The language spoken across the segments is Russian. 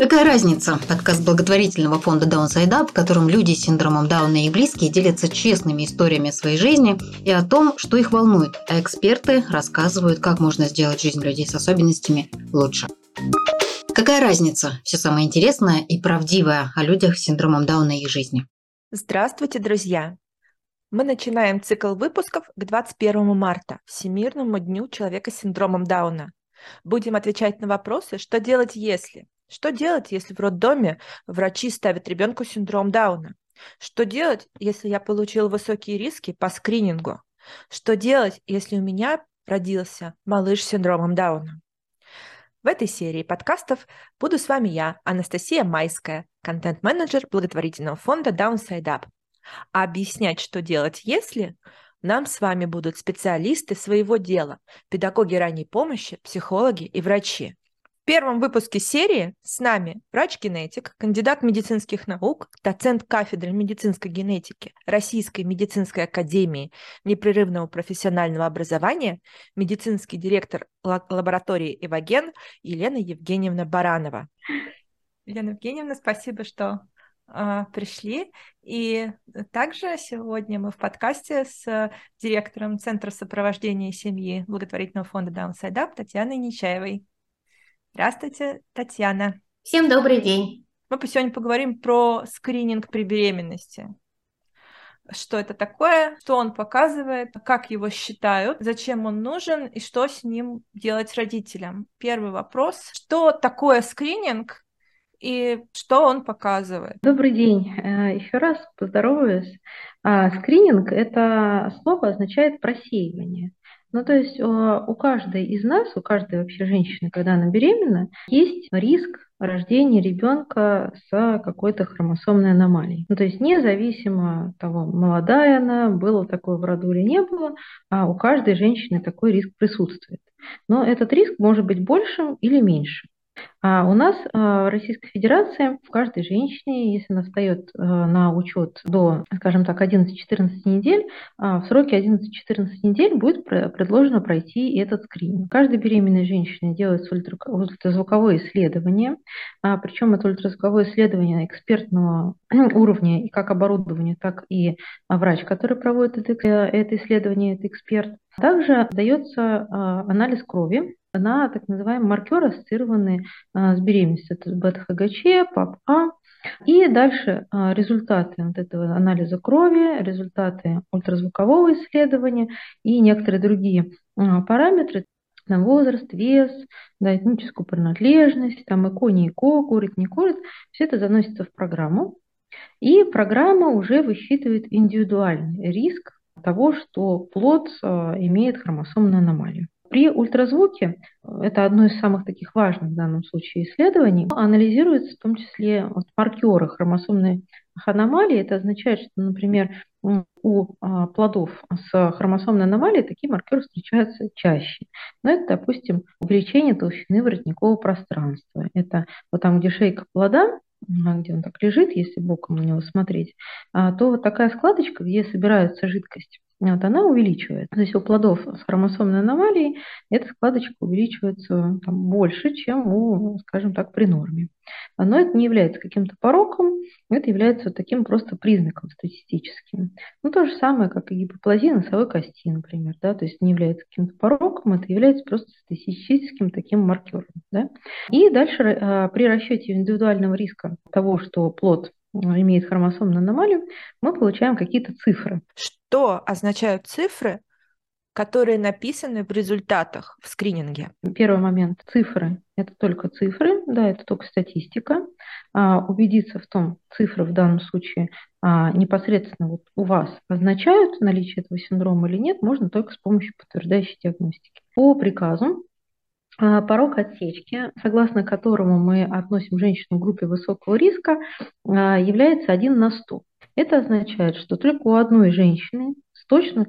Какая разница? Подкаст благотворительного фонда Даунсайд Ап, в котором люди с синдромом Дауна и близкие делятся честными историями своей жизни и о том, что их волнует, а эксперты рассказывают, как можно сделать жизнь людей с особенностями лучше. Какая разница? Все самое интересное и правдивое о людях с синдромом Дауна и их жизни. Здравствуйте, друзья! Мы начинаем цикл выпусков к 21 марта, Всемирному дню человека с синдромом Дауна. Будем отвечать на вопросы, что делать если... Что делать, если в роддоме врачи ставят ребенку синдром Дауна? Что делать, если я получил высокие риски по скринингу? Что делать, если у меня родился малыш с синдромом Дауна? В этой серии подкастов буду с вами я, Анастасия Майская, контент-менеджер благотворительного фонда Даунсайд Ап. А объяснять, что делать, если... Нам с вами будут специалисты своего дела, педагоги ранней помощи, психологи и врачи. В первом выпуске серии с нами врач-генетик, кандидат медицинских наук, доцент кафедры медицинской генетики Российской медицинской академии непрерывного профессионального образования, медицинский директор лаборатории Evogen Елена Евгеньевна Баранова. Елена Евгеньевна, спасибо, что пришли. И также сегодня мы в подкасте с директором Центра сопровождения семьи благотворительного фонда Даунсайд Ап Татьяной Нечаевой. Здравствуйте, Татьяна. Всем добрый день. Мы сегодня поговорим про скрининг при беременности. Что это такое, что он показывает, как его считают, зачем он нужен и что с ним делать родителям. Первый вопрос. Что такое скрининг и что он показывает? Добрый день. Еще раз поздороваюсь. Скрининг – это слово означает просеивание. Ну, то есть у каждой из нас, у каждой вообще женщины, когда она беременна, есть риск рождения ребенка с какой-то хромосомной аномалией. Ну, то есть независимо от того, молодая она, было такое в роду или не было, у каждой женщины такой риск присутствует. Но этот риск может быть большим или меньшим. А у нас в Российской Федерации в каждой женщине, если она встает на учет до, скажем так, 11-14 недель, в сроке 11-14 недель будет предложено пройти этот скрининг. Каждой беременной женщине делается ультразвуковое исследование, причем это ультразвуковое исследование экспертного уровня, и как оборудование, так и врач, который проводит это исследование, это эксперт. Также дается анализ крови на так называемые маркеры, ассоциированные с беременностью. Это бета-ХГЧ, ПАП-А. И дальше результаты вот этого анализа крови, результаты ультразвукового исследования и некоторые другие параметры. На возраст, вес, да, этническую принадлежность, там ЭКО, не ЭКО, курит, не курит. Все это заносится в программу. И программа уже высчитывает индивидуальный риск того, что плод имеет хромосомную аномалию. При ультразвуке, это одно из самых таких важных в данном случае исследований, анализируется в том числе маркеры хромосомной аномалии. Это означает, что, например, у плодов с хромосомной аномалией такие маркеры встречаются чаще. Но это, допустим, увеличение толщины воротникового пространства. Это вот там, где шейка плода, где он так лежит, если боком на него смотреть, то вот такая складочка, где собирается жидкость, вот она увеличивается. То есть у плодов с хромосомной аномалией эта складочка увеличивается там больше, чем у, скажем так, при норме. Но это не является каким-то пороком, это является вот таким просто признаком статистическим. Ну, то же самое, как и гипоплазия носовой кости, например. Да? То есть не является каким-то пороком, это является просто статистическим таким маркером. Да? И дальше при расчете индивидуального риска того, что плод имеет хромосомную аномалию, мы получаем какие-то цифры. Что означают цифры, которые написаны в результатах в скрининге? Первый момент. Цифры – это только цифры, да, это только статистика. Убедиться в том, цифры в данном случае непосредственно вот у вас означают наличие этого синдрома или нет, можно только с помощью подтверждающей диагностики. По приказу порог отсечки, согласно которому мы относим женщину к группе высокого риска, является 1 на 100. Это означает, что только у одной женщины с точно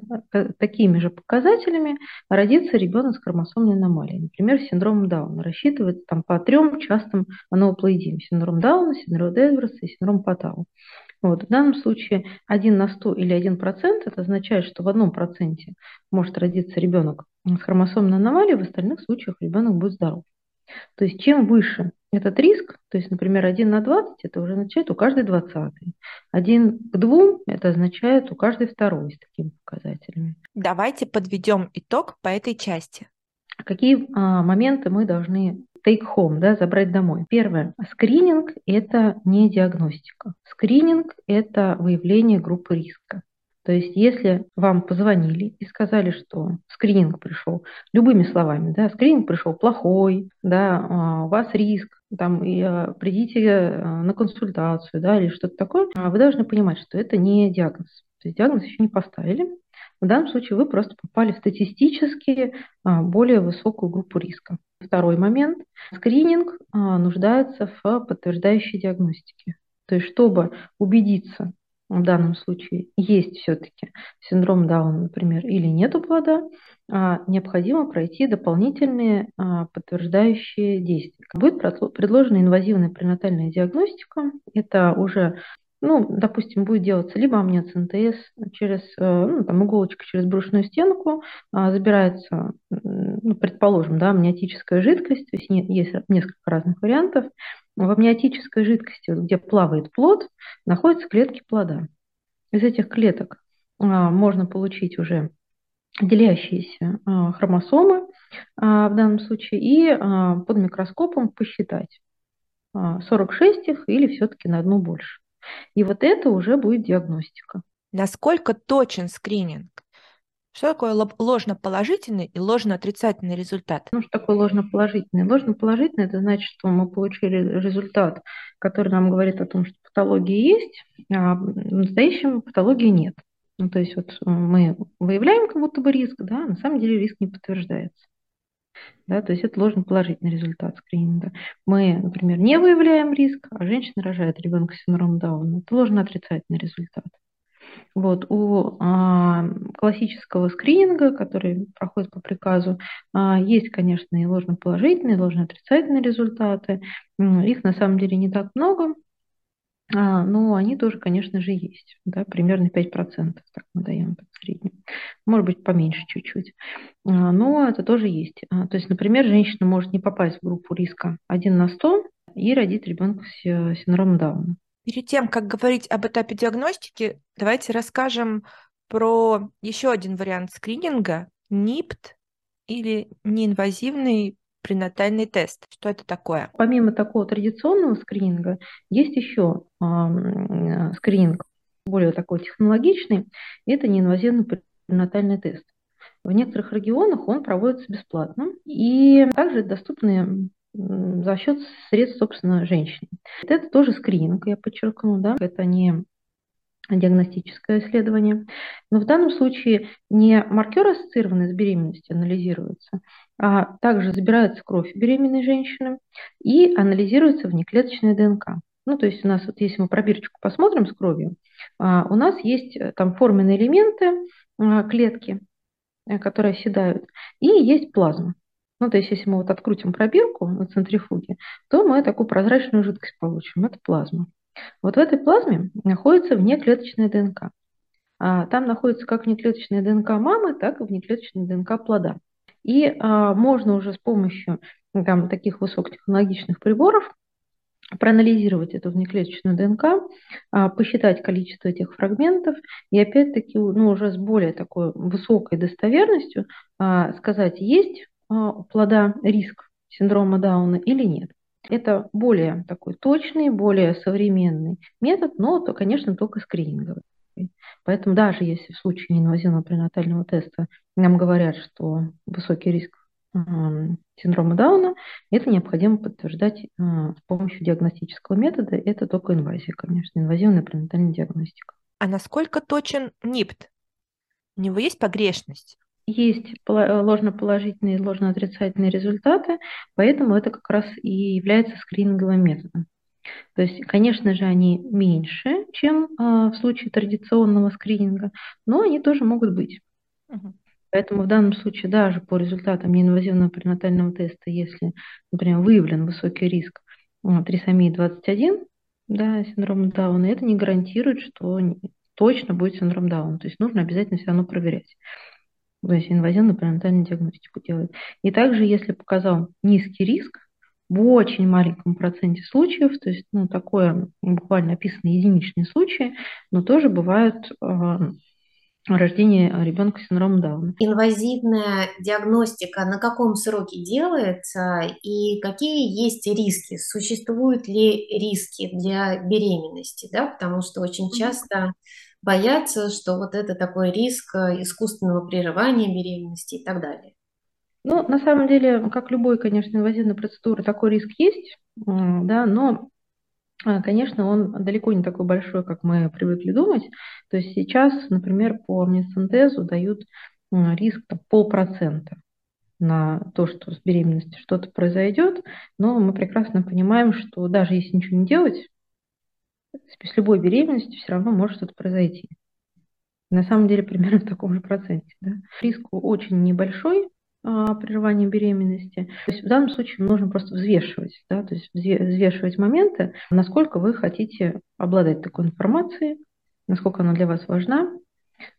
такими же показателями родится ребенок с хромосомной аномалией, например, с синдромом Дауна. Рассчитывается там по 3 частым аноплоидиям: синдром Дауна, синдром Эдвардса и синдром Патау. Вот. В данном случае 1 на 100 или 1% это означает, что в 1% может родиться ребенок с хромосомной аномалией, в остальных случаях ребенок будет здоров. То есть чем выше этот риск, то есть, например, 1 на 20, это уже означает у каждой 20-й. 1 к 2, это означает у каждой 2-й с такими показателями. Давайте подведем итог по этой части. Какие моменты мы должны take home, да, забрать домой? Первое. Скрининг – это не диагностика. Скрининг – это выявление группы риска. То есть если вам позвонили и сказали, что скрининг пришел, любыми словами, да, скрининг пришел плохой, да, у вас риск, там, придите на консультацию, да, или что-то такое, вы должны понимать, что это не диагноз. То есть диагноз еще не поставили. В данном случае вы просто попали в статистически более высокую группу риска. Второй момент. Скрининг нуждается в подтверждающей диагностике. То есть чтобы убедиться, в данном случае есть все-таки синдром Дауна, например, или нету плода, необходимо пройти дополнительные подтверждающие действия. Будет предложена инвазивная пренатальная диагностика. Это уже, ну, допустим, будет делаться либо амниоцентез НТС через иголочка через брюшную стенку, забирается, предположим, да, амниотическая жидкость, то есть есть несколько разных вариантов. В амниотической жидкости, где плавает плод, находятся клетки плода. Из этих клеток можно получить уже делящиеся хромосомы в данном случае и под микроскопом посчитать 46 их или все-таки на одну больше. И вот это уже будет диагностика. Насколько точен скрининг? Что такое ложноположительный и ложноотрицательный результат? Ну, что такое ложноположительный? Ложноположительный – это значит, что мы получили результат, который нам говорит о том, что патология есть, а в настоящем патологии нет. Ну, то есть вот мы выявляем как будто бы риск, да, на самом деле риск не подтверждается. Да, то есть это ложноположительный результат скрининга. Мы, например, не выявляем риск, а женщина рожает ребенка с синдромом Дауна. Это ложноотрицательный результат. Вот, у классического скрининга, который проходит по приказу, есть, конечно, и ложноположительные, и ложноотрицательные результаты. Их на самом деле не так много, но они тоже, конечно же, есть. Да, примерно 5%, так мы даем в среднем. Может быть, поменьше чуть-чуть. Но это тоже есть. То есть, например, женщина может не попасть в группу риска 1 на 100 и родить ребенка с синдромом Дауна. Перед тем, как говорить об этапе диагностики, давайте расскажем про еще один вариант скрининга – НИПТ или неинвазивный пренатальный тест. Что это такое? Помимо такого традиционного скрининга, есть еще скрининг более такой технологичный – это неинвазивный пренатальный тест. В некоторых регионах он проводится бесплатно, и также доступны за счет средств, собственно, женщин. Это тоже скрининг, я подчеркну, да, это не диагностическое исследование. Но в данном случае не маркер, ассоциированный с беременностью, анализируется, а также забирается кровь беременной женщины и анализируется внеклеточная ДНК. Ну, то есть у нас, вот, если мы пробирочку посмотрим с кровью, у нас есть там форменные элементы клетки, которые оседают, и есть плазма. Ну, то есть, если мы вот открутим пробирку на центрифуге, то мы такую прозрачную жидкость получим. Это плазма. Вот в этой плазме находится внеклеточная ДНК. Там находится как внеклеточная ДНК мамы, так и внеклеточная ДНК плода. И можно уже с помощью там таких высокотехнологичных приборов проанализировать эту внеклеточную ДНК, посчитать количество этих фрагментов и опять-таки, ну, уже с более такой высокой достоверностью сказать, есть у плода риск синдрома Дауна или нет. Это более такой точный, более современный метод, но, то, конечно, только скрининговый. Поэтому даже если в случае неинвазивного пренатального теста нам говорят, что высокий риск синдрома Дауна, это необходимо подтверждать с помощью диагностического метода. Это только инвазия, конечно, инвазивная пренатальная диагностика. А насколько точен НИПТ? У него есть погрешность? Есть ложноположительные и ложноотрицательные результаты, поэтому это как раз и является скрининговым методом. То есть, конечно же, они меньше, чем в случае традиционного скрининга, но они тоже могут быть. Поэтому в данном случае даже по результатам неинвазивного пренатального теста, если, например, выявлен высокий риск трисомии 21, да, синдрома Дауна, это не гарантирует, что точно будет синдром Дауна. То есть нужно обязательно все равно проверять. То есть инвазивную пренатальную диагностику делают. И также, если показал низкий риск, в очень маленьком проценте случаев, то есть, ну, такое буквально описаны единичные случаи, но тоже бывают рождение ребенка с синдромом Дауна. Инвазивная диагностика на каком сроке делается и какие есть риски? Существуют ли риски для беременности? Да? Потому что очень часто боятся, что вот это такой риск искусственного прерывания беременности и так далее. Ну, на самом деле, как любой, конечно, инвазивной процедуры, такой риск есть, да, но, конечно, он далеко не такой большой, как мы привыкли думать. То есть сейчас, например, по медсинтезу дают риск 0,5% на то, что с беременностью что-то произойдет, но мы прекрасно понимаем, что даже если ничего не делать, с любой беременностью все равно может что-то произойти. На самом деле примерно в таком же проценте. Да? Риск очень небольшой, прерывание беременности. То есть в данном случае нужно просто взвешивать, да? То есть взвешивать моменты, насколько вы хотите обладать такой информацией, насколько она для вас важна,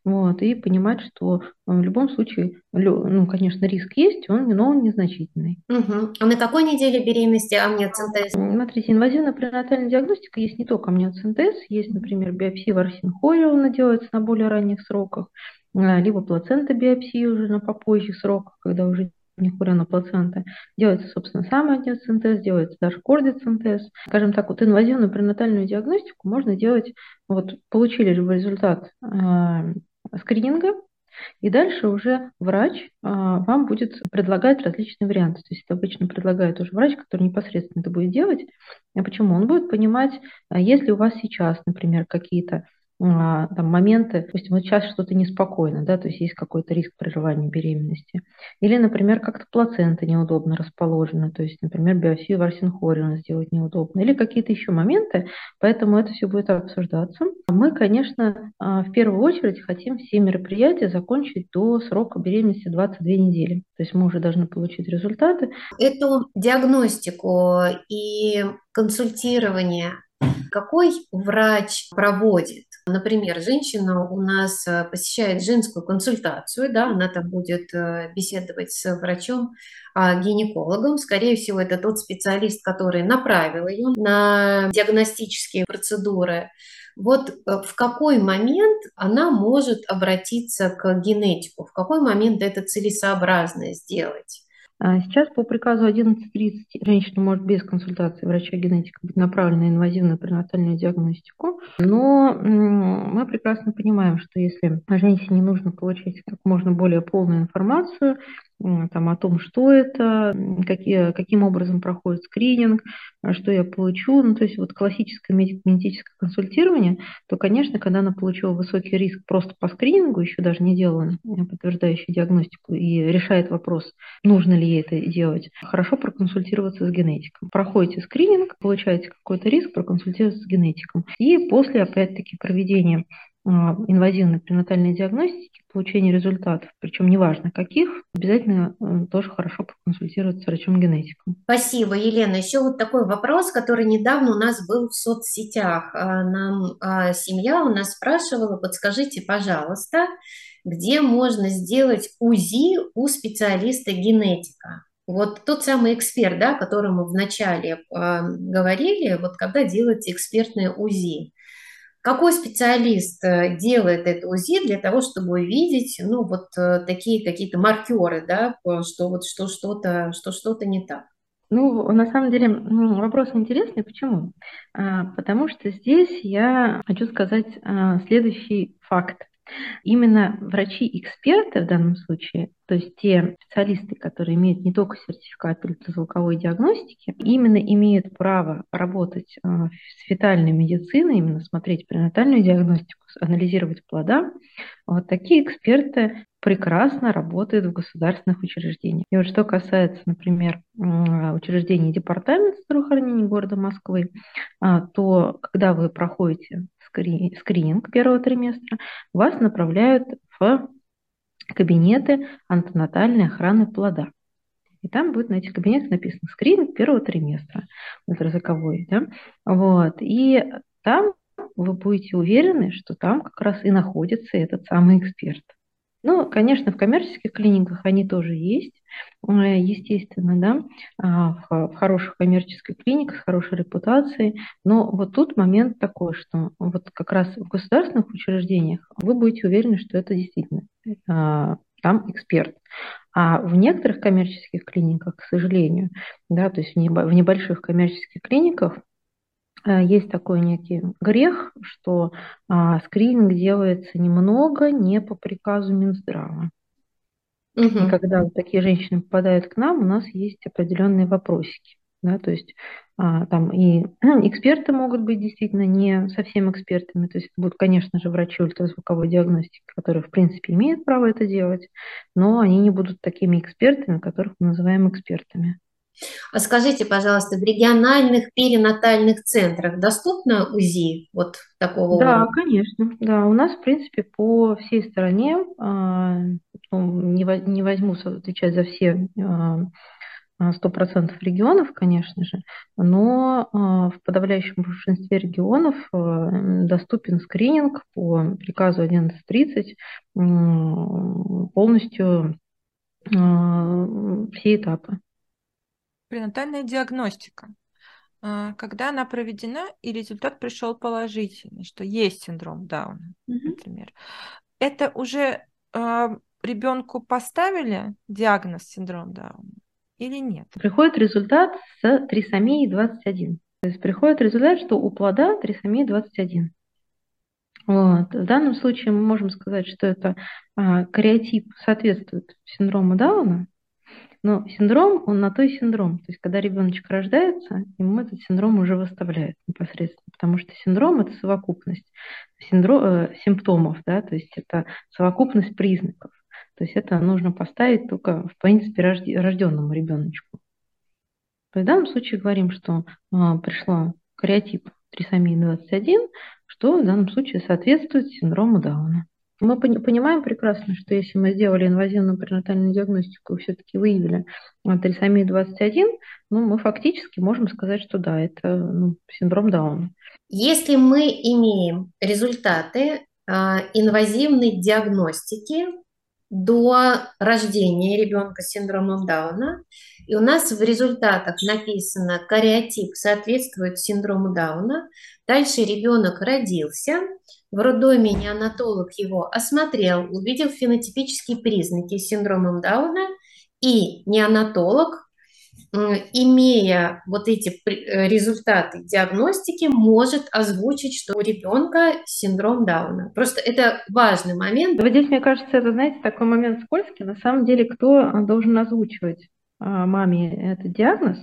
вот, и понимать, что в любом случае, ну, конечно, риск есть, но он незначительный. Угу. А на какой неделе беременности амниоцентез? Смотрите, инвазивная пренатальная диагностика есть не только амниоцентез, есть, например, биопсия ворсин-хорио, она делается на более ранних сроках, либо плацентобиопсия уже на попозже сроках, когда уже не курена плацента. Делается, собственно, сам амниоцентез, делается даже кордицентез. Скажем так, вот инвазивную пренатальную диагностику можно делать, вот получили же результат скрининга, и дальше уже врач вам будет предлагать различные варианты. То есть это обычно предлагает уже врач, который непосредственно это будет делать. Почему? Он будет понимать, есть ли у вас сейчас, например, какие-то там моменты, допустим, вот сейчас что-то неспокойно, да, то есть есть какой-то риск прерывания беременности. Или, например, как-то плацента неудобно расположена, то есть, например, биопсию ворсин-хорио сделать неудобно, или какие-то еще моменты, поэтому это все будет обсуждаться. Мы, конечно, в первую очередь хотим все мероприятия закончить до срока беременности 22 недели, то есть мы уже должны получить результаты. Эту диагностику и консультирование какой врач проводит? Например, женщина у нас посещает женскую консультацию, да, она там будет беседовать с врачом-гинекологом. Скорее всего, это тот специалист, который направил ее на диагностические процедуры. Вот в какой момент она может обратиться к генетику? В какой момент это целесообразно сделать? Сейчас по приказу 11.30 женщина может без консультации врача-генетика быть направлена на инвазивную пренатальную диагностику, но мы прекрасно понимаем, что если женщине нужно получить как можно более полную информацию там, о том, что это, каким образом проходит скрининг, что я получу, ну, то есть вот классическое медицинское консультирование, то, конечно, когда она получила высокий риск просто по скринингу, еще даже не делала подтверждающую диагностику и решает вопрос, нужно ли это делать, хорошо проконсультироваться с генетиком. Проходите скрининг, получаете какой-то риск, проконсультироваться с генетиком. И после, опять-таки, проведения инвазивной пренатальной диагностики, получения результатов, причем неважно каких, обязательно тоже хорошо проконсультироваться с врачом-генетиком. Спасибо, Елена. Еще вот такой вопрос, который недавно у нас был в соцсетях. Нам семья у нас спрашивала, подскажите, пожалуйста, где можно сделать УЗИ у специалиста-генетика? Вот тот самый эксперт, да, о котором мы вначале говорили, вот когда делаете экспертное УЗИ. Какой специалист делает это УЗИ для того, чтобы увидеть, ну, вот такие какие-то маркеры, да, что вот что-то не так? Ну, на самом деле вопрос интересный. Почему? Потому что здесь я хочу сказать следующий факт. Именно врачи-эксперты в данном случае, то есть те специалисты, которые имеют не только сертификат ультразвуковой диагностики, именно имеют право работать с фетальной медициной, именно смотреть пренатальную диагностику, анализировать плода. Вот такие эксперты прекрасно работают в государственных учреждениях. И вот что касается, например, учреждений департамента здравоохранения города Москвы, то когда вы проходите скрининг первого триместра, вас направляют в кабинеты антенатальной охраны плода. И там будет на этих кабинетах написано скрининг первого триместра ультразвуковой. Да? Вот. И там вы будете уверены, что там как раз и находится этот самый эксперт. Ну, конечно, в коммерческих клиниках они тоже есть, естественно, да, в хороших коммерческих клиниках, с хорошей репутацией. Но вот тут момент такой, что вот как раз в государственных учреждениях вы будете уверены, что это действительно там эксперт. А в некоторых коммерческих клиниках, к сожалению, да, то есть в небольших коммерческих клиниках есть такой некий грех, что скрининг делается немного, не по приказу Минздрава. Угу. И когда такие женщины попадают к нам, у нас есть определенные вопросики. Да, то есть там и эксперты могут быть действительно не совсем экспертами, то есть это будут, конечно же, врачи ультразвуковой диагностики, которые, в принципе, имеют право это делать, но они не будут такими экспертами, которых мы называем экспертами. А скажите, пожалуйста, в региональных перинатальных центрах доступно УЗИ вот такого уровня? Да, конечно. Да, у нас, в принципе, по всей стране, не возьму отвечать за все 100% регионов, конечно же, но в подавляющем большинстве регионов доступен скрининг по приказу 1130 полностью все этапы. Пренатальная диагностика. Когда она проведена и результат пришел положительный, что есть синдром Дауна, например, это уже ребенку поставили диагноз синдром Дауна или нет? Приходит результат с трисомией 21. То есть приходит результат, что у плода трисомия 21. Вот. В данном случае мы можем сказать, что это кариотип соответствует синдрому Дауна. Но синдром, он на то и синдром. То есть, когда ребеночек рождается, ему этот синдром уже выставляют непосредственно, потому что синдром – это совокупность симптомов, да, то есть это совокупность признаков. То есть это нужно поставить только, в принципе, рожденному ребеночку. В данном случае говорим, что пришла кариотип трисомии 21, что в данном случае соответствует синдрому Дауна. Мы понимаем прекрасно, что если мы сделали инвазивную пренатальную диагностику и все-таки выявили трисомию 21, ну, мы фактически можем сказать, что да, это синдром Дауна. Если мы имеем результаты инвазивной диагностики до рождения ребенка с синдромом Дауна, и у нас в результатах написано «кариотип соответствует синдрому Дауна», дальше ребенок родился, в роддоме неонатолог его осмотрел, увидел фенотипические признаки с синдромом Дауна, и неонатолог, имея вот эти результаты диагностики, может озвучить, что у ребенка синдром Дауна. Просто это важный момент. Вот здесь, мне кажется, это, знаете, такой момент скользкий. На самом деле, кто должен озвучивать маме этот диагноз?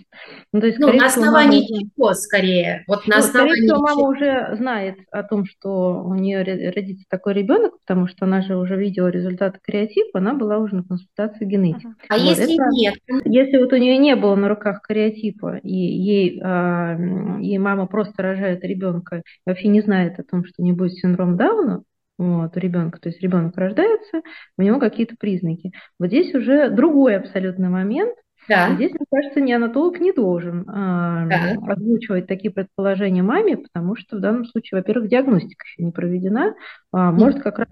Ну, то есть, на основании чего, скорее? Вот на основании чего мама уже знает о том, что у нее родится такой ребенок, потому что она же уже видела результаты кариотипа, она была уже на консультации генетика. А вот если это, нет? Если вот у нее не было на руках кариотипа, и ей мама просто рожает ребенка, вообще не знает о том, что у нее будет синдром Дауна, вот, у ребенка, то есть ребенок рождается, у него какие-то признаки. Вот здесь уже другой абсолютно момент. Да. Здесь, мне кажется, неонатолог не должен озвучивать такие предположения маме, потому что в данном случае, во-первых, диагностика еще не проведена, может как раз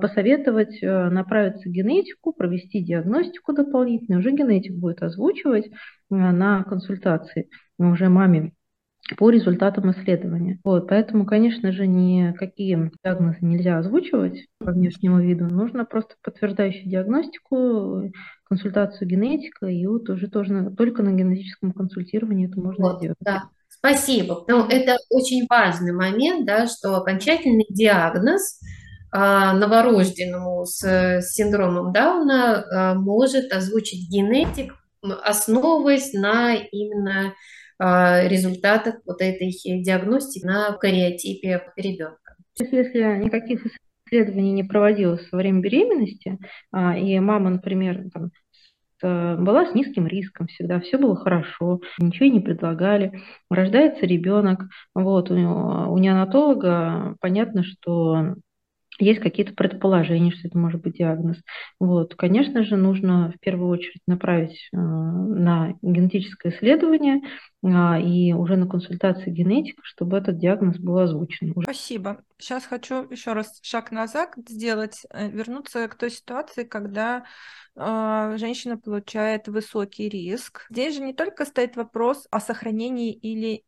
посоветовать направиться к генетику, провести диагностику дополнительную, уже генетик будет озвучивать на консультации уже маме по результатам исследования. Вот, поэтому, конечно же, никакие диагнозы нельзя озвучивать по внешнему виду. Нужно просто подтверждающую диагностику, консультацию генетика, и вот уже только на генетическом консультировании это можно сделать. Да. Спасибо. Ну, это очень важный момент, да, что окончательный диагноз новорожденному с синдромом Дауна может озвучить генетик, основываясь на именно результатах вот этой диагностики на кариотипе ребенка. Если никаких исследований не проводилось во время беременности, и мама, например, там, была с низким риском всегда, все было хорошо, ничего не предлагали, рождается ребенок, вот, у неонатолога понятно, что есть какие-то предположения, что это может быть диагноз. Вот. Конечно же, нужно в первую очередь направить на генетическое исследование и уже на консультации генетика, чтобы этот диагноз был озвучен. Спасибо. Сейчас хочу еще раз шаг назад сделать, вернуться к той ситуации, когда женщина получает высокий риск. Здесь же не только стоит вопрос о сохранении или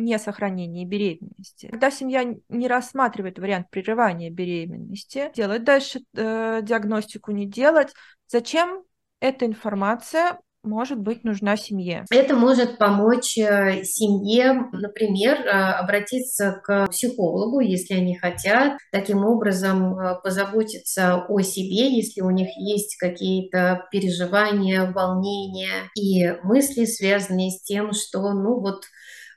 несохранении беременности. Когда семья не рассматривает вариант прерывания беременности, делать дальше диагностику не делать, зачем эта информация может быть нужна семье? Это может помочь семье, например, обратиться к психологу, если они хотят, таким образом позаботиться о себе, если у них есть какие-то переживания, волнения и мысли, связанные с тем, что, ну вот,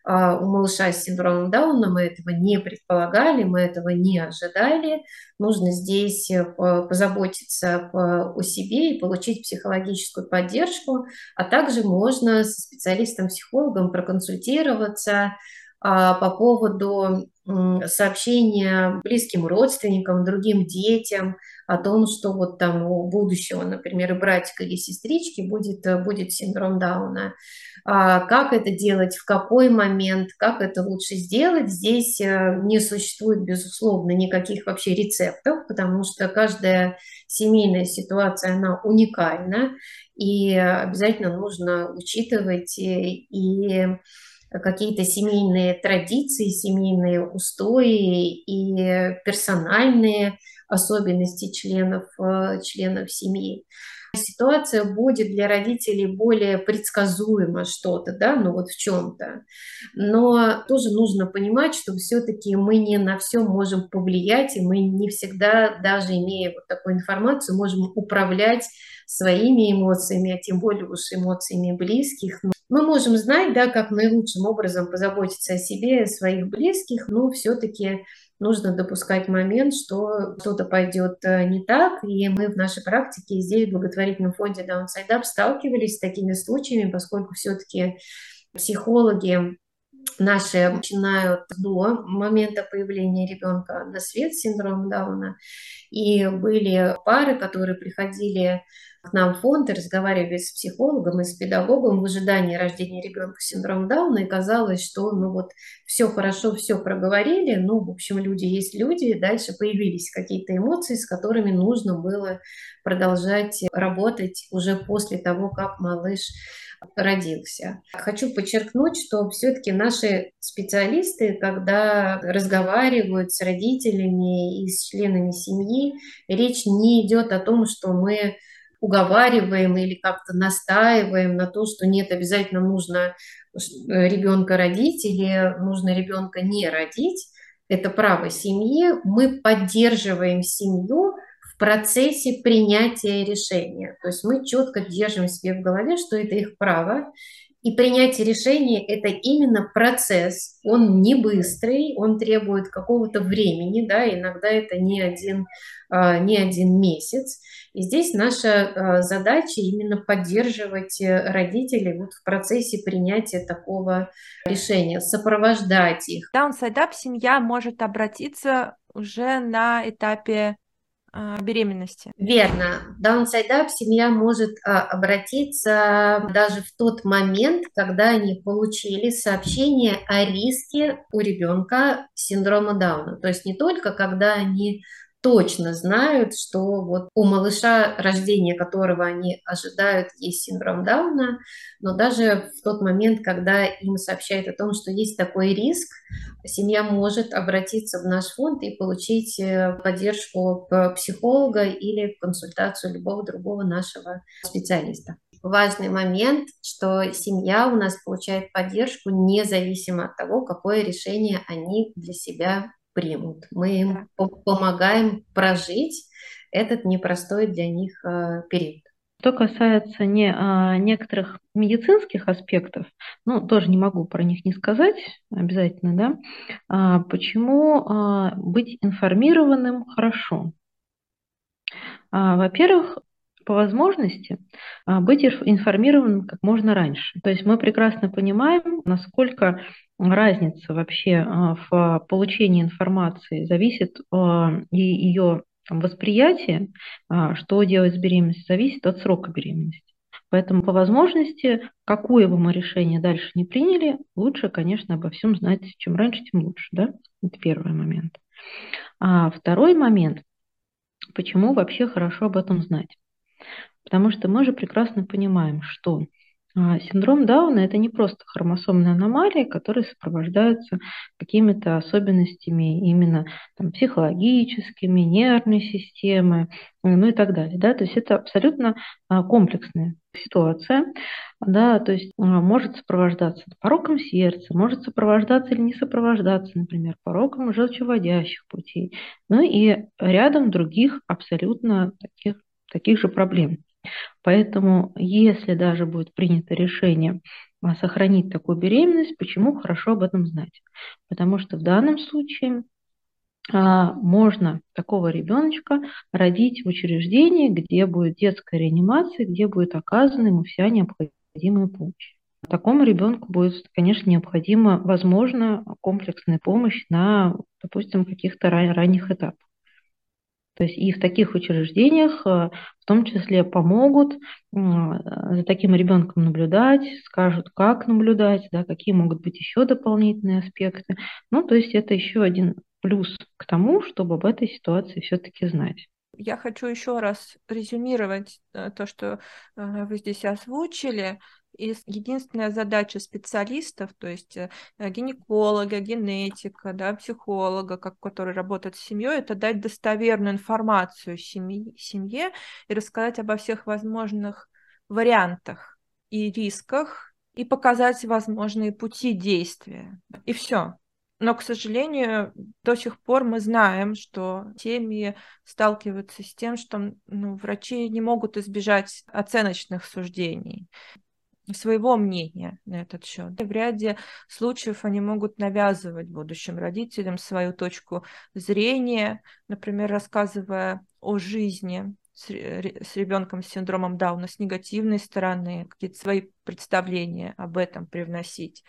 у малыша с синдромом Дауна мы этого не предполагали, мы этого не ожидали. Нужно здесь позаботиться о себе и получить психологическую поддержку, а также можно со специалистом-психологом проконсультироваться по поводу сообщения близким родственникам, другим детям о том, что вот там у будущего, например, братика или сестрички будет синдром Дауна. Как это делать, в какой момент, как это лучше сделать? Здесь не существует, безусловно, никаких вообще рецептов, потому что каждая семейная ситуация, она уникальна, и обязательно нужно учитывать и какие-то семейные традиции, семейные устои и персональные особенности членов семьи. Ситуация будет для родителей более предсказуема что-то, да, ну вот в чем-то. Но тоже нужно понимать, что все-таки мы не на все можем повлиять, и мы не всегда, даже имея вот такую информацию, можем управлять своими эмоциями, а тем более уж эмоциями близких. Мы можем знать, да, как наилучшим образом позаботиться о себе и своих близких, но все-таки нужно допускать момент, что что-то пойдет не так, и мы в нашей практике здесь в благотворительном фонде Даунсайд Ап сталкивались с такими случаями, поскольку все-таки психологи наши начинают до момента появления ребенка на свет с синдромом Дауна, и были пары, которые приходили к нам в фонд и разговаривали с психологом и с педагогом в ожидании рождения ребенка с синдромом Дауна, и казалось, что ну вот все хорошо, все проговорили, ну в общем люди есть люди, и дальше появились какие-то эмоции, с которыми нужно было продолжать работать уже после того, как малыш родился. Хочу подчеркнуть, что все-таки наши специалисты, когда разговаривают с родителями и с членами семьи, речь не идет о том, что мы уговариваем или как-то настаиваем на то, что нет, обязательно нужно ребенка родить или нужно ребенка не родить. Это право семьи. Мы поддерживаем семью в процессе принятия решения. То есть мы четко держим себе в голове, что это их право. И принятие решения – это именно процесс, он не быстрый, он требует какого-то времени, да, иногда это не один месяц. И здесь наша задача именно поддерживать родителей вот в процессе принятия такого решения, сопровождать их. Даунсайд Ап семья может обратиться уже на этапе беременности. Верно. Даунсайд Ап семья может обратиться даже в тот момент, когда они получили сообщение о риске у ребенка синдрома Дауна. То есть не только когда они точно знают, что вот у малыша, рождение которого они ожидают, есть синдром Дауна, но даже в тот момент, когда им сообщают о том, что есть такой риск, семья может обратиться в наш фонд и получить поддержку психолога или консультацию любого другого нашего специалиста. Важный момент, что семья у нас получает поддержку независимо от того, какое решение они для себя примут. Мы им помогаем прожить этот непростой для них период. Что касается некоторых медицинских аспектов, ну, тоже не могу про них не сказать обязательно, да, почему быть информированным хорошо? Во-первых, по возможности быть информированным как можно раньше. То есть мы прекрасно понимаем, насколько разница вообще в получении информации, зависит и ее восприятие, что делать с беременностью, зависит от срока беременности. Поэтому по возможности, какое бы мы решение дальше не приняли, лучше, конечно, обо всем знать. Чем раньше, тем лучше. Да? Это первый момент. А второй момент, почему вообще хорошо об этом знать. Потому что мы же прекрасно понимаем, что синдром Дауна – это не просто хромосомные аномалии, которые сопровождаются какими-то особенностями именно там, психологическими, нервной системы, ну и так далее. Да? То есть это абсолютно комплексная ситуация, да? То есть может сопровождаться пороком сердца, может сопровождаться или не сопровождаться, например, пороком желчеводящих путей, ну и рядом других абсолютно таких же проблем. Поэтому, если даже будет принято решение сохранить такую беременность, почему хорошо об этом знать? Потому что в данном случае можно такого ребеночка родить в учреждении, где будет детская реанимация, где будет оказана ему вся необходимая помощь. Такому ребенку будет, конечно, необходима, возможно, комплексная помощь на, допустим, каких-то ранних этапах. То есть и в таких учреждениях в том числе помогут за таким ребенком наблюдать, скажут, как наблюдать, да, какие могут быть еще дополнительные аспекты. Ну, то есть это еще один плюс к тому, чтобы об этой ситуации все-таки знать. Я хочу еще раз резюмировать то, что вы здесь озвучили. И единственная задача специалистов, то есть гинеколога, генетика, да, психолога, который работает с семьей, это дать достоверную информацию семье и рассказать обо всех возможных вариантах и рисках, и показать возможные пути действия. И все. Но, к сожалению, до сих пор мы знаем, что семьи сталкиваются с тем, что врачи не могут избежать оценочных суждений, своего мнения на этот счет. В ряде случаев они могут навязывать будущим родителям свою точку зрения, например, рассказывая о жизни с ребенком с синдромом Дауна с негативной стороны, какие-то свои представления об этом привносить.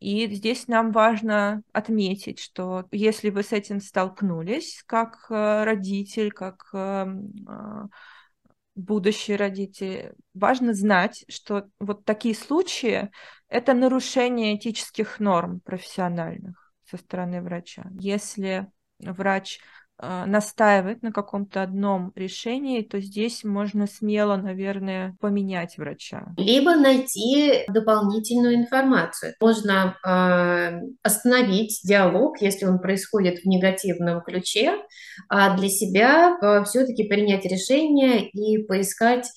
И здесь нам важно отметить, что если вы с этим столкнулись, как родитель, как будущие родители, важно знать, что вот такие случаи – это нарушение этических норм профессиональных со стороны врача. Если врач настаивает на каком-то одном решении, то здесь можно смело, наверное, поменять врача. Либо найти дополнительную информацию. Можно остановить диалог, если он происходит в негативном ключе, а для себя все-таки принять решение и поискать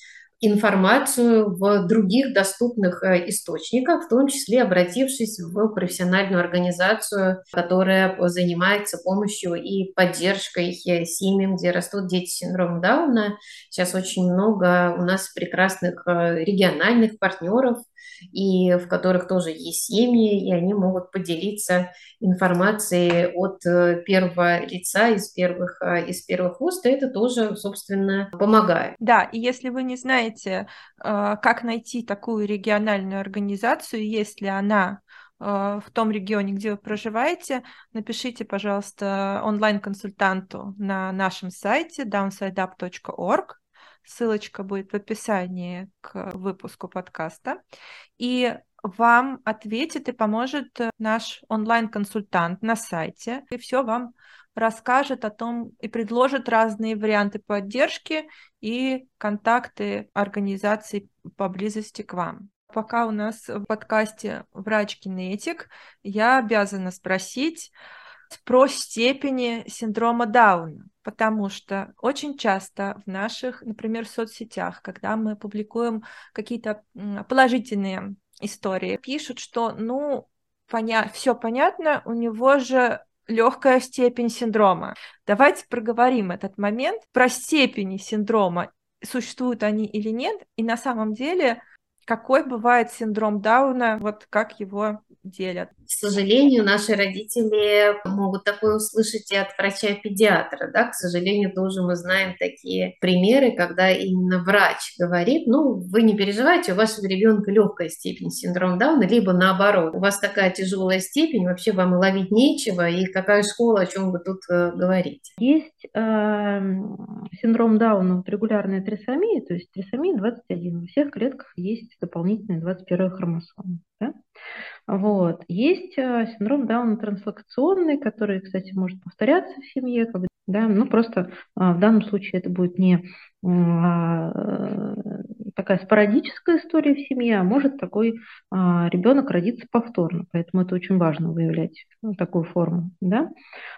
информацию в других доступных источниках, в том числе обратившись в профессиональную организацию, которая занимается помощью и поддержкой семьям, где растут дети с синдромом Дауна. Сейчас очень много у нас прекрасных региональных партнеров, и в которых тоже есть семьи, и они могут поделиться информацией от первого лица, из первых уст, и это тоже, собственно, помогает. Да, и если вы не знаете, как найти такую региональную организацию, если она в том регионе, где вы проживаете, напишите, пожалуйста, онлайн-консультанту на нашем сайте downsideapp.org. Ссылочка будет в описании к выпуску подкаста. И вам ответит и поможет наш онлайн-консультант на сайте. И все вам расскажет о том и предложит разные варианты поддержки и контакты организаций поблизости к вам. Пока у нас в подкасте врач-генетик, я обязана спросить про степени синдрома Дауна, потому что очень часто в наших, например, соцсетях, когда мы публикуем какие-то положительные истории, пишут, что, все понятно, у него же легкая степень синдрома. Давайте проговорим этот момент про степени синдрома, существуют они или нет, и на самом деле Какой бывает синдром Дауна, вот как его делят? К сожалению, наши родители могут такое услышать и от врача-педиатра. Да? К сожалению, тоже мы знаем такие примеры, когда именно врач говорит, ну, вы не переживайте, у вашего ребенка легкая степень синдрома Дауна, либо наоборот, у вас такая тяжелая степень, вообще вам и ловить нечего, и какая школа, о чем вы тут говорите. Есть синдром Дауна, регулярная трисомия, то есть трисомия 21. Во всех клетках есть дополнительные 21 хромосомы. Да? Вот. Есть синдром Дауна транслокационный, который, кстати, может повторяться в семье, когда, да? Ну, просто в данном случае это будет не такая спорадическая история в семье, а может такой ребенок родиться повторно, поэтому это очень важно выявлять такую форму. Да?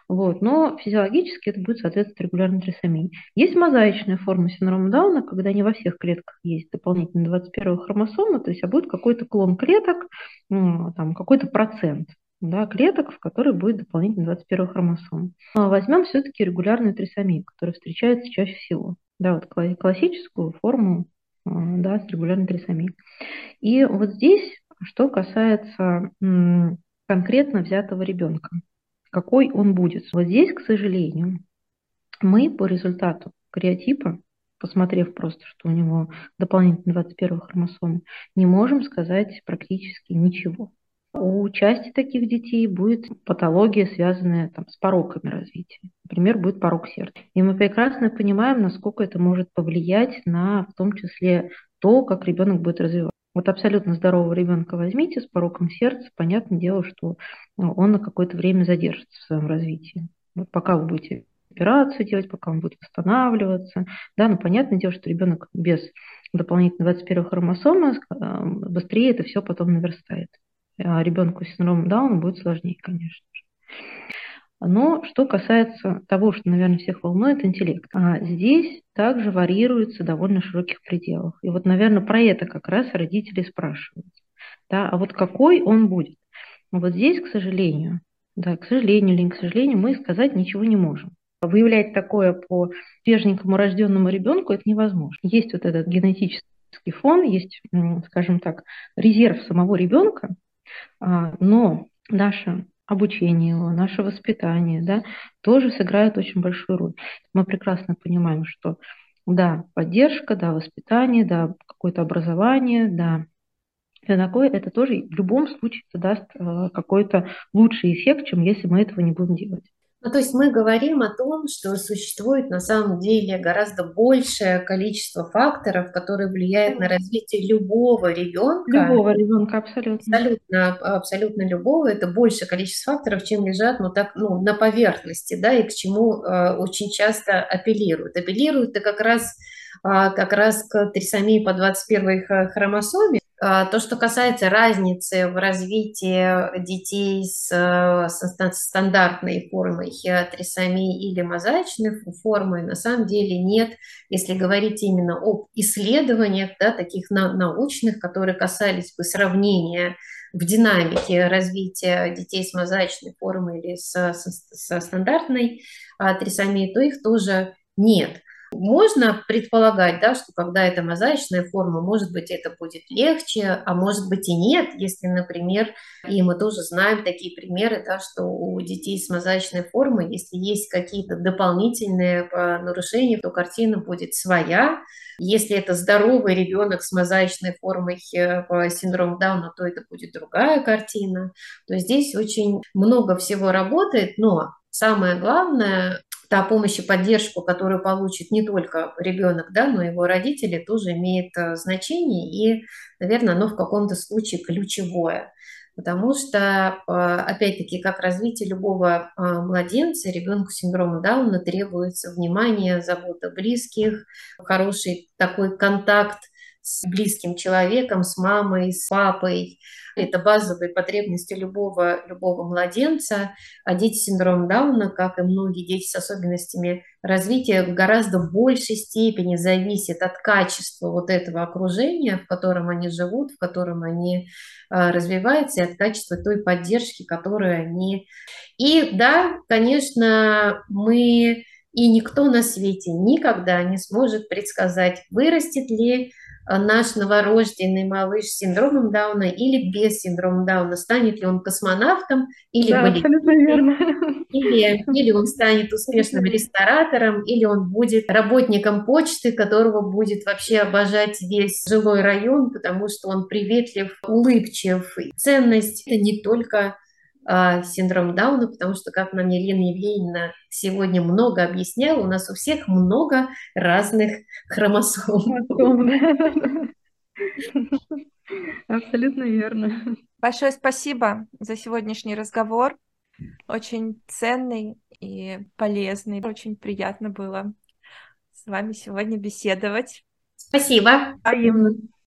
Вот. Но физиологически это будет соответствовать регулярной трисомии. Есть мозаичная форма синдрома Дауна, когда не во всех клетках есть дополнительные 21 хромосомы, то есть а будет какой-то клон клеток, там, какой-то процент. Да, клеток, в которой будет дополнительно 21 хромосом. Возьмем все-таки регулярную трисомию, которая встречается чаще всего. Да, вот классическую форму, да, с регулярной трисомией. И вот здесь, что касается конкретно взятого ребенка, какой он будет. Вот здесь, к сожалению, мы по результату кариотипа, посмотрев просто, что у него дополнительно 21 хромосом, не можем сказать практически ничего. У части таких детей будет патология, связанная там, с пороками развития. Например, будет порок сердца. И мы прекрасно понимаем, насколько это может повлиять на, в том числе, то, как ребенок будет развиваться. Вот абсолютно здорового ребенка возьмите с пороком сердца, понятное дело, что он на какое-то время задержится в своем развитии. Вот пока вы будете операцию делать, пока он будет восстанавливаться. Да, но понятное дело, что ребенок без дополнительно 21 хромосомы быстрее это все потом наверстает. Ребенку с синдромом Дауна будет сложнее, конечно же. Но что касается того, что, наверное, всех волнует, интеллект, здесь также варьируется в довольно широких пределах. И вот, наверное, про это как раз родители спрашивают. Да, а вот какой он будет? Вот здесь, к сожалению, да, к сожалению или не к сожалению, мы сказать ничего не можем. Выявлять такое по свеженькому рожденному ребенку это невозможно. Есть вот этот генетический фон, есть, скажем так, резерв самого ребенка, но наше обучение его, наше воспитание, да, тоже сыграет очень большую роль. Мы прекрасно понимаем, что да, поддержка, да, воспитание, да, какое-то образование, да, такое, это тоже в любом случае даст какой-то лучший эффект, чем если мы этого не будем делать. Ну, то есть мы говорим о том, что существует на самом деле гораздо большее количество факторов, которые влияют на развитие любого ребенка. Любого ребенка, абсолютно. Абсолютно любого. Это большее количество факторов, чем лежат, ну, так, ну, на поверхности, да, и к чему очень часто апеллируют. Апеллируют-то как раз к трисомии по 21 хромосоме. То, что касается разницы в развитии детей с стандартной формой трисомии или мозаичной формой, на самом деле нет, если говорить именно об исследованиях, да, таких научных, которые касались бы сравнения в динамике развития детей с мозаичной формой или со стандартной трисомией, то их тоже нет. Можно предполагать, да, что когда это мозаичная форма, может быть, это будет легче, а может быть и нет, если, например, и мы тоже знаем такие примеры, да, что у детей с мозаичной формой, если есть какие-то дополнительные нарушения, то картина будет своя. Если это здоровый ребенок с мозаичной формой синдрома Дауна, то это будет другая картина. То здесь очень много всего работает, но самое главное – та помощь и поддержку, которую получит не только ребенок, да, но и его родители, тоже имеет значение и, наверное, оно в каком-то случае ключевое. Потому что, опять-таки, как развитие любого младенца, ребенку с синдромом Дауна требуется внимание, забота близких, хороший такой контакт с близким человеком, с мамой, с папой. Это базовые потребности любого младенца. А дети с синдромом Дауна, как и многие дети с особенностями развития, в гораздо большей степени зависит от качества вот этого окружения, в котором они живут, в котором они развиваются, и от качества той поддержки, которую они... И да, конечно, мы... И никто на свете никогда не сможет предсказать, вырастет ли наш новорожденный малыш с синдромом Дауна или без синдрома Дауна, станет ли он космонавтом, или, да, или он станет успешным ресторатором, или он будет работником почты, которого будет вообще обожать весь жилой район, потому что он приветлив, улыбчив. И ценность — это не только синдром Дауна, потому что, как нам Елена Евгеньевна сегодня много объясняла, у нас у всех много разных хромосом. Абсолютно верно. Большое спасибо за сегодняшний разговор. Очень ценный и полезный. Очень приятно было с вами сегодня беседовать. Спасибо. Взаимно.